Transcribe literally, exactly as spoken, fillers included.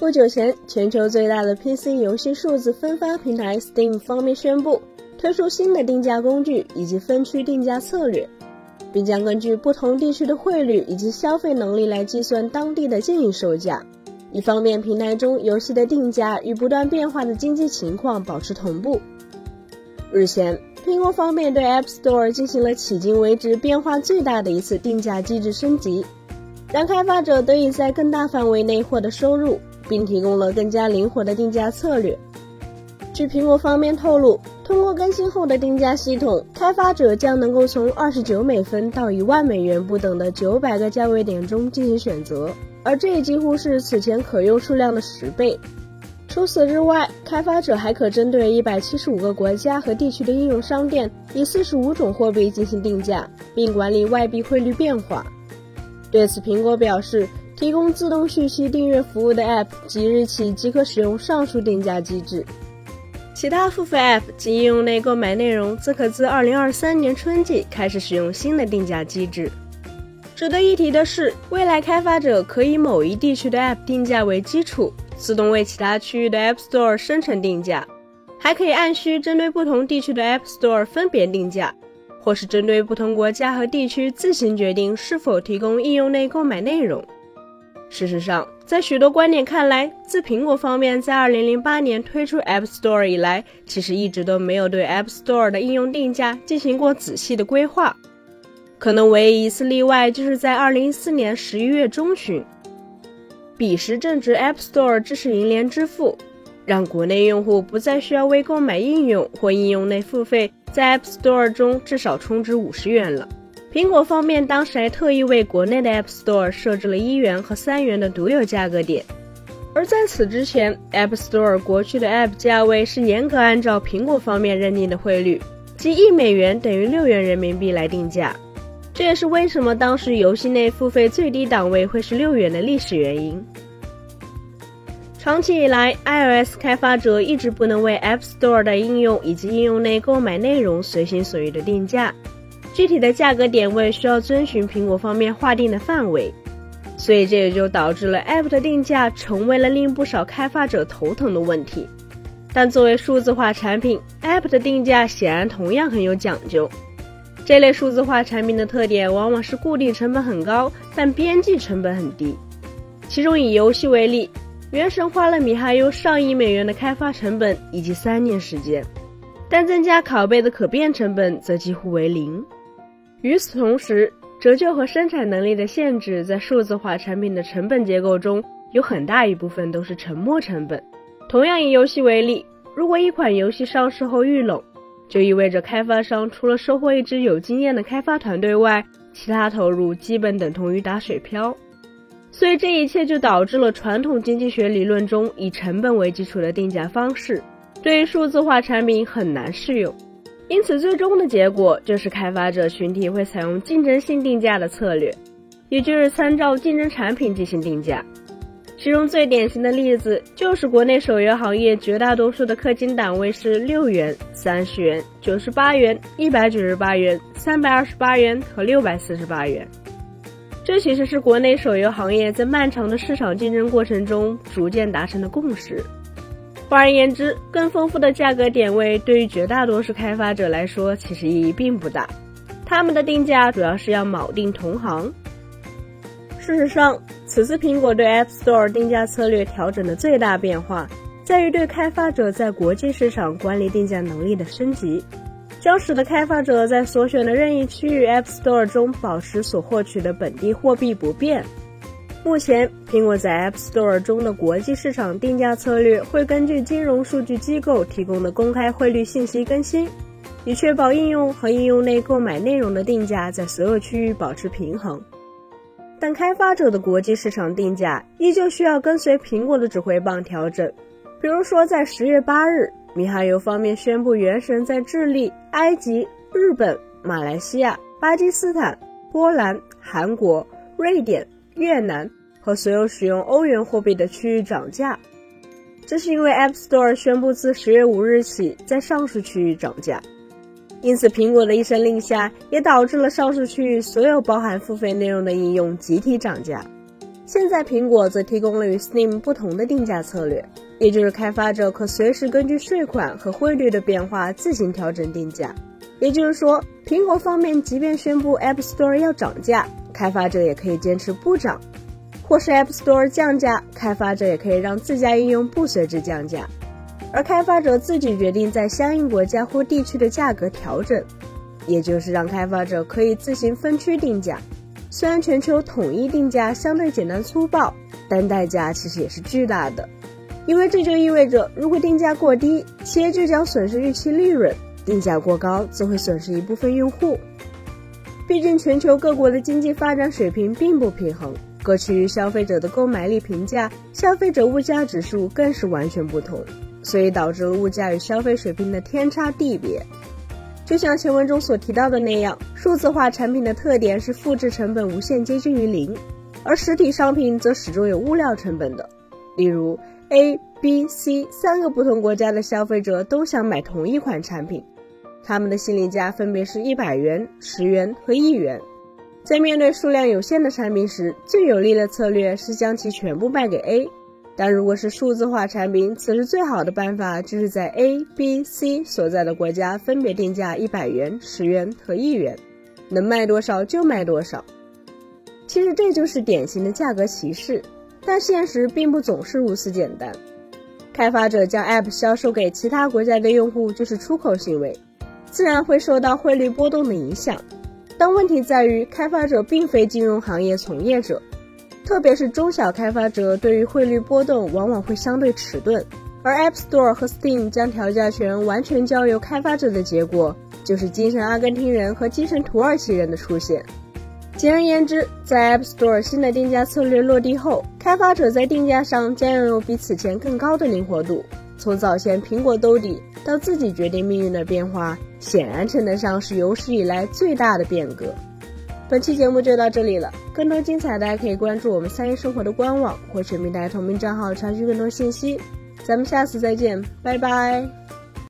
不久前，全球最大的 P C 游戏数字分发平台 Steam 方面宣布推出新的定价工具以及分区定价策略，并将根据不同地区的汇率以及消费能力来计算当地的建议售价，以方便平台中游戏的定价与不断变化的经济情况保持同步。日前，苹果方面对 App Store 进行了迄今为止变化最大的一次定价机制升级，让开发者得以在更大范围内获得收入，并提供了更加灵活的定价策略。据苹果方面透露，通过更新后的定价系统，开发者将能够从二十九美分到一万美元不等的九百个价位点中进行选择，而这几乎是此前可用数量的十倍。除此之外，开发者还可针对一百七十五个国家和地区的应用商店，以四十五种货币进行定价，并管理外币汇率变化。对此，苹果表示，提供自动续息订阅服务的 App 即日起即可使用上述定价机制，其他付费 App 及应用内购买内容则可自二零二三年春季开始使用新的定价机制。值得一提的是，未来开发者可以某一地区的 App 定价为基础，自动为其他区域的 App Store 生成定价，还可以按需针对不同地区的 App Store 分别定价，或是针对不同国家和地区自行决定是否提供应用内购买内容。事实上，在许多观点看来，自苹果方面在二零零八年推出 App Store 以来，其实一直都没有对 App Store 的应用定价进行过仔细的规划。可能唯一一次例外就是在二零一四年十一月中旬，彼时正值 App Store 支持银联支付，让国内用户不再需要为购买应用或应用内付费在 App Store 中至少充值五十元了。苹果方面当时还特意为国内的 App Store 设置了一元和三元的独有价格点，而在此之前， App Store 国区的 App 价位是严格按照苹果方面认定的汇率，即一美元等于六元人民币来定价，这也是为什么当时游戏内付费最低档位会是六元的历史原因。长期以来， iOS 开发者一直不能为 App Store 的应用以及应用内购买内容随心所欲的定价，具体的价格点位需要遵循苹果方面划定的范围，所以这也就导致了 App 的定价成为了令不少开发者头疼的问题。但作为数字化产品， App 的定价显然同样很有讲究。这类数字化产品的特点往往是固定成本很高，但边际成本很低。其中以游戏为例，原神花了米哈游上亿美元的开发成本以及三年时间，但增加拷贝的可变成本则几乎为零。与此同时，折旧和生产能力的限制在数字化产品的成本结构中有很大一部分都是沉没成本。同样以游戏为例，如果一款游戏上市后遇冷，就意味着开发商除了收获一支有经验的开发团队外，其他投入基本等同于打水漂。所以这一切就导致了传统经济学理论中以成本为基础的定价方式对于数字化产品很难适用，因此最终的结果就是开发者群体会采用竞争性定价的策略，也就是参照竞争产品进行定价。其中最典型的例子就是国内手游行业绝大多数的氪金档位是六元、三十元、九十八元、一百九十八元、三百二十八元和六百四十八元。这其实是国内手游行业在漫长的市场竞争过程中逐渐达成的共识。换而言之，更丰富的价格点位对于绝大多数开发者来说其实意义并不大，他们的定价主要是要锚定同行。事实上，此次苹果对 App Store 定价策略调整的最大变化在于对开发者在国际市场管理定价能力的升级，将使得开发者在所选的任意区域 App Store 中保持所获取的本地货币不变。目前，苹果在 App Store 中的国际市场定价策略会根据金融数据机构提供的公开汇率信息更新，以确保应用和应用内购买内容的定价在所有区域保持平衡。但开发者的国际市场定价依旧需要跟随苹果的指挥棒调整。比如说，在十月八日，米哈游方面宣布原神在智利、埃及、日本、马来西亚、巴基斯坦、波兰、韩国、瑞典、越南和所有使用欧元货币的区域涨价，这是因为 App Store 宣布自十月五日起在上述区域涨价。因此，苹果的一声令下也导致了上述区域所有包含付费内容的应用集体涨价，现在苹果则提供了与 Steam 不同的定价策略，也就是开发者可随时根据税款和汇率的变化自行调整定价。也就是说，苹果方面即便宣布 App Store 要涨价，开发者也可以坚持不涨，或是 App Store 降价，开发者也可以让自家应用不随之降价，而开发者自己决定在相应国家或地区的价格调整，也就是让开发者可以自行分区定价。虽然全球统一定价相对简单粗暴，但代价其实也是巨大的，因为这就意味着如果定价过低，企业就将损失预期利润，定价过高则会损失一部分用户。毕竟全球各国的经济发展水平并不平衡，各区域消费者的购买力评价、消费者物价指数更是完全不同，所以导致了物价与消费水平的天差地别。就像前文中所提到的那样，数字化产品的特点是复制成本无限接近于零，而实体商品则始终有物料成本的。例如 A、B、C 三个不同国家的消费者都想买同一款产品，他们的心理价分别是一百元、十元和一元。在面对数量有限的产品时，最有利的策略是将其全部卖给 A， 但如果是数字化产品，此时最好的办法就是在 A、B、C 所在的国家分别定价一百元、十元和一元，能卖多少就卖多少。其实这就是典型的价格歧视，但现实并不总是如此简单。开发者将 App 销售给其他国家的用户就是出口行为，自然会受到汇率波动的影响。但问题在于，开发者并非金融行业从业者，特别是中小开发者对于汇率波动往往会相对迟钝，而 App Store 和 Steam 将调价权完全交由开发者的结果，就是精神阿根廷人和精神土耳其人的出现。简而言之，在 App Store 新的定价策略落地后，开发者在定价上将拥有比此前更高的灵活度，从早前苹果兜底到自己决定命运的变化，显然称得上是有史以来最大的变革。本期节目就到这里了，更多精彩大家可以关注我们三一生活的官网或全民大同名账号查询更多信息。咱们下次再见，拜拜。